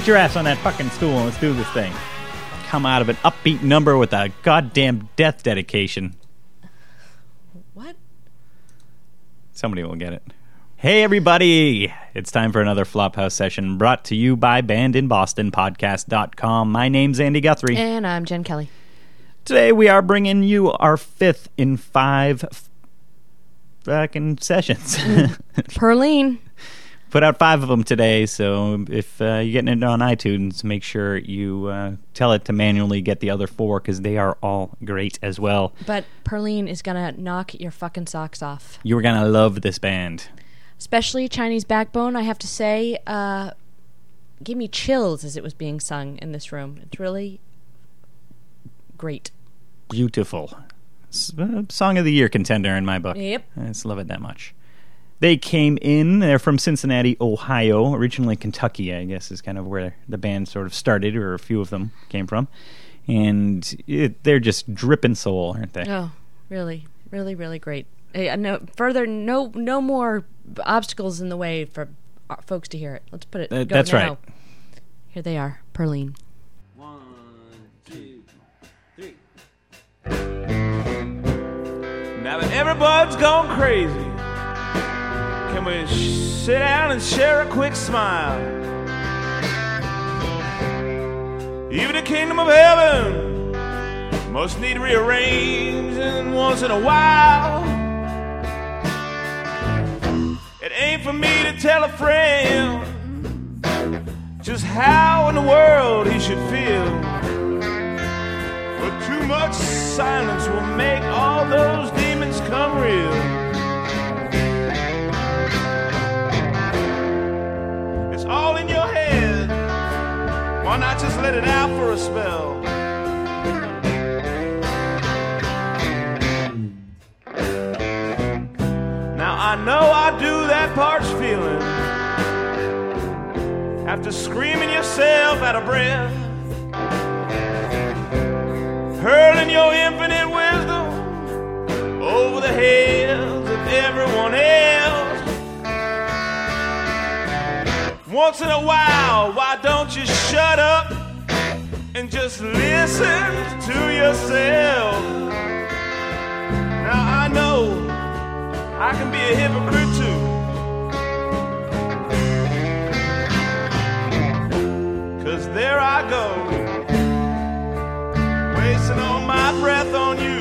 Sit your ass on that fucking stool and let's do this thing. Come out of an upbeat number with a goddamn death dedication. What? Somebody will get it. Hey, everybody. It's time for another Flophouse session brought to you by BandinBostonPodcast.com. My name's Andy Guthrie. And I'm Jen Kelly. Today we are bringing you our fifth in five fucking sessions. Pearlene. Put out five of them today, so if you're getting it on iTunes, make sure you tell it to manually get the other four, because they are all great as well. But Pearlene is going to knock your fucking socks off. You're going to love this band. Especially Chinese Backbone, I have to say, gave me chills as it was being sung in this room. It's really great. Beautiful. Song of the Year contender in my book. Yep. I just love it that much. They came in, they're from Cincinnati, Ohio, originally Kentucky, I guess, is kind of where the band sort of started, or a few of them came from. And they're just dripping soul, aren't they? Oh, really, really, really great. No more obstacles in the way for folks to hear it. Let's put it, go that's now. Right. Here they are, Pearlene. 1, 2, 3. Now that everyone's gone crazy, can we sit down and share a quick smile? Even the kingdom of heaven must need rearranging once in a while. It ain't for me to tell a friend just how in the world he should feel, but too much silence will make all those demons come real. All in your head, why not just let it out for a spell? Now I know I do that parched feeling after screaming yourself out of breath, hurling your infinite wisdom over the heads of everyone else. Once in a while, why don't you shut up and just listen to yourself? Now I know I can be a hypocrite too, 'cause there I go, wasting all my breath on you.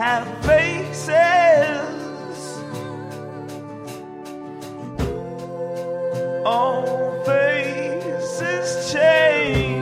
have faces all faces change.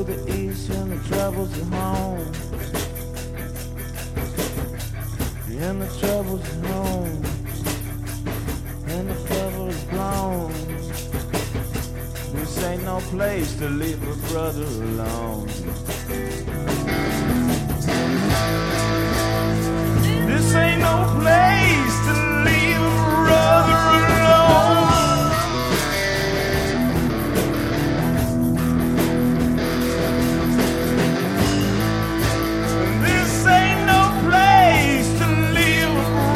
to the east and the troubles at home. And the troubles at home. And the cover is blown. This ain't no place to leave a brother alone. This ain't no place to leave a brother alone. This ain't no place to leave a brother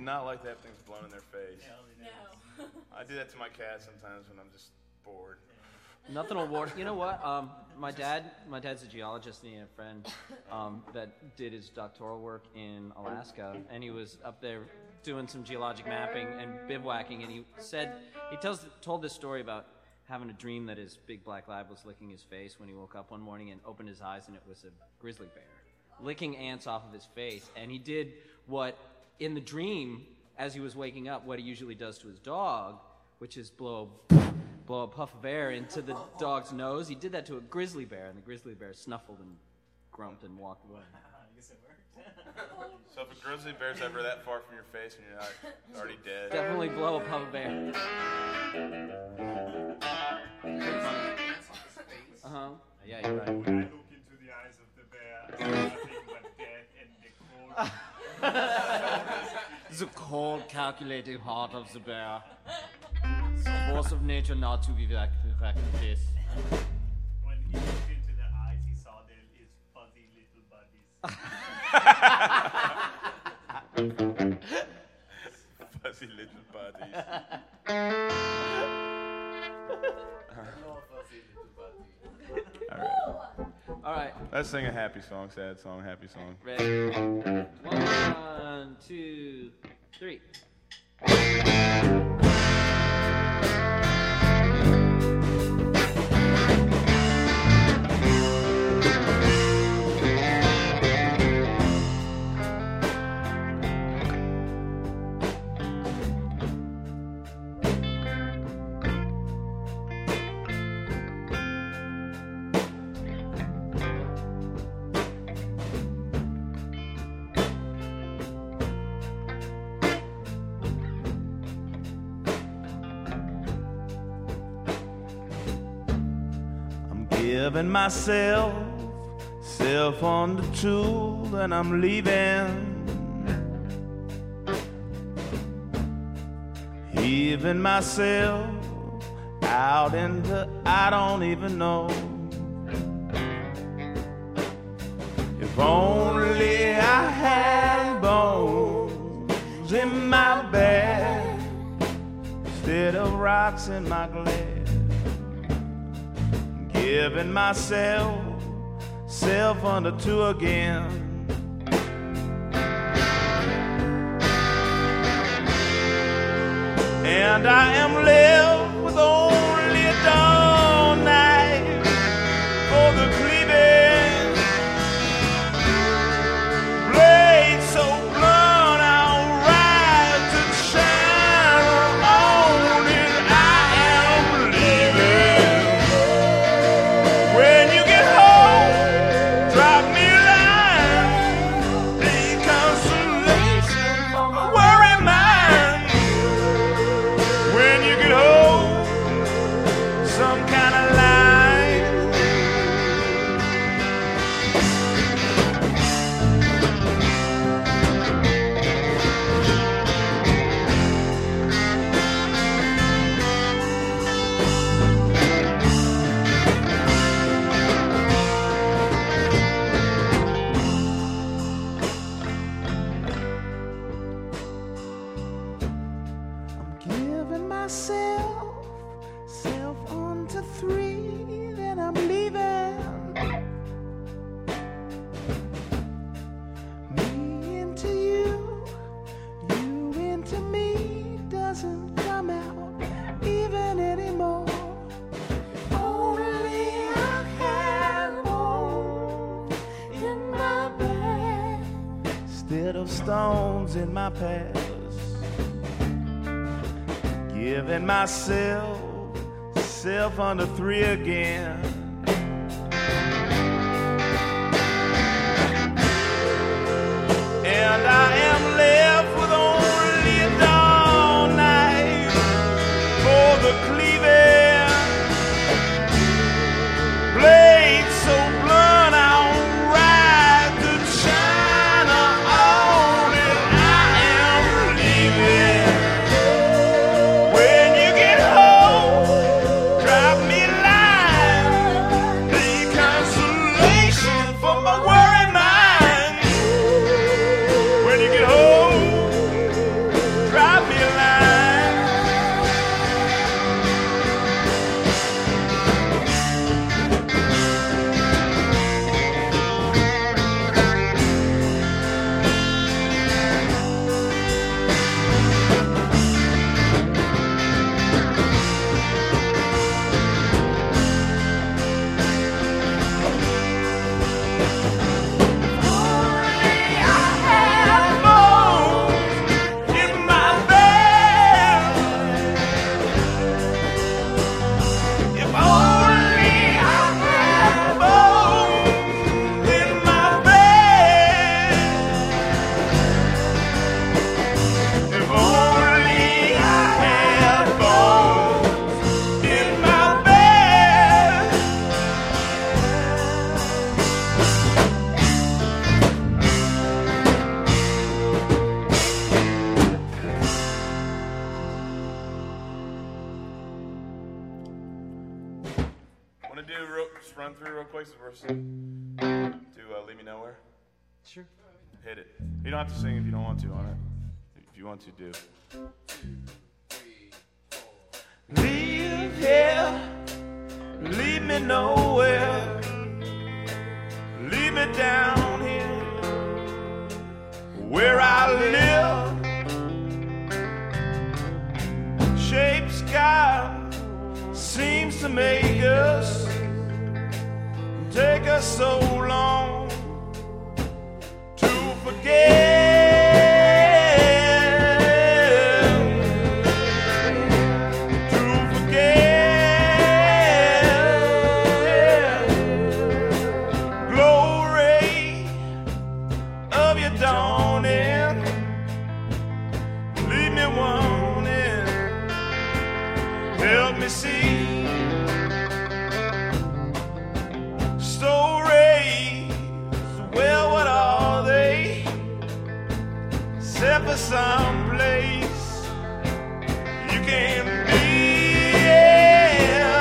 not like to have things blown in their face. No. I do that to my cat sometimes when I'm just bored. Nothing will work. You know what? My dad's a geologist and he had a friend that did his doctoral work in Alaska, and he was up there doing some geologic mapping and bivouacking, and he said he told this story about having a dream that his big black lab was licking his face when he woke up one morning and opened his eyes and it was a grizzly bear. licking ants off of his face. And he did what, in the dream, as he was waking up, what he usually does to his dog, which is blow a puff of air into the dog's nose. He did that to a grizzly bear, and the grizzly bear snuffled and grumped and walked away. I guess it worked. So if a grizzly bear's ever that far from your face and you're not already dead, definitely blow a puff of air. Uh-huh. Yeah, you're right. When I look into the eyes of the bear, there's nothing but death and the cold. The cold, calculating heart of the bear. The force of nature not to be rectified. When he looked into the eyes, he saw there is fuzzy little buddies. Fuzzy little buddies. Hello, fuzzy little buddies. All right. All right. Let's sing a happy song, sad song, happy song. Ready? 1, 2, 3. Giving myself, self on the tool, and I'm leaving. Heaving myself out into I don't even know. If only I had bones in my bag instead of rocks in my glass. Giving myself, self under two again. And I am left with only a dull knife for the cleaving. Blade so blunt I'll rise to shine on it. I am leaving. Stones in my past, giving myself, self under three again. And I am left with only a dull knife for the cleaving. Blade so blunt I'll ride to China. When you do just run through real quick the verse to Leave Me Nowhere? Sure. Hit it. You don't have to sing if you don't want to on it. If you want to, do. 2, 3, 4. Leave here. Leave me nowhere. Leave me down here where I live. Shapes God seems to make us, take us so long to forget. Glory of your dawning, leave me wanting, help me see. Someplace you can be, yeah.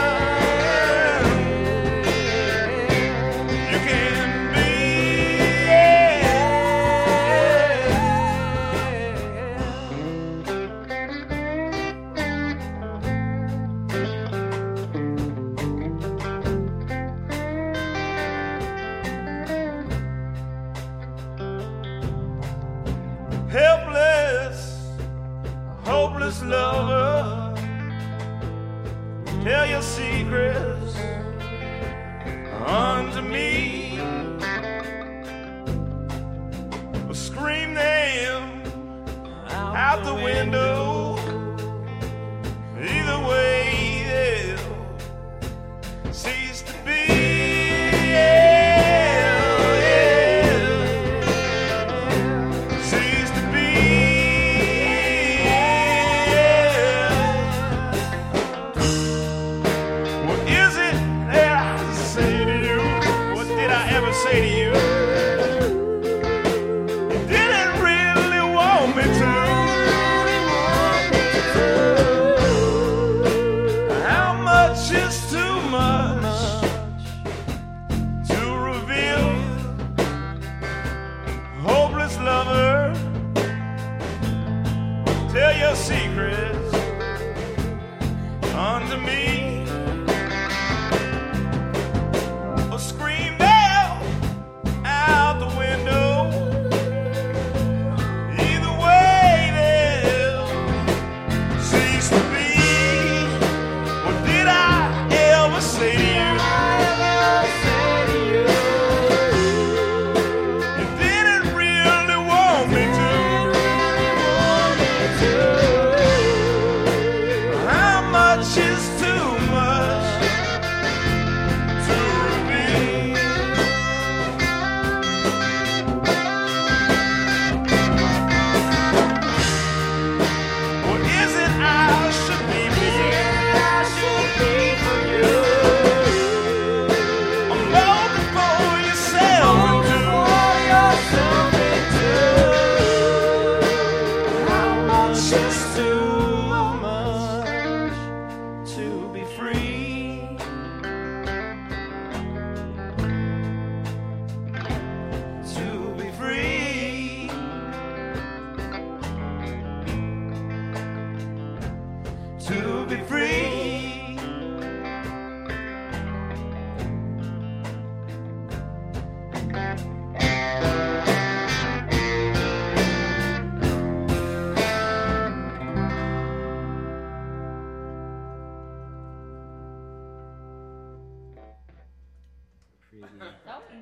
You can be, yeah. Helpless, hopeless lover, tell your secrets unto me, scream them out the window, either way they'll cease to be.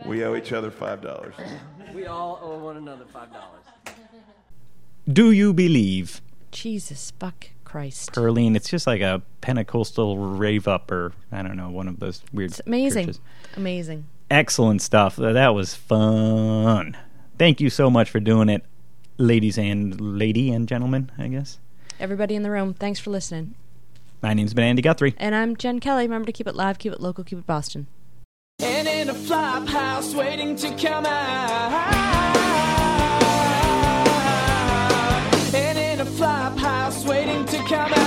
We owe each other $5. We all owe one another $5. Do you believe? Jesus fuck Christ. Pearlene, it's just like a Pentecostal rave up, or I don't know, one of those weird. It's amazing. Churches. Amazing. Excellent stuff. That was fun. Thank you so much for doing it, lady and gentlemen, I guess. Everybody in the room, thanks for listening. My name's been Andy Guthrie. And I'm Jen Kelly. Remember to keep it live, keep it local, keep it Boston. And in a flop house waiting to come out. And in a flop house waiting to come out.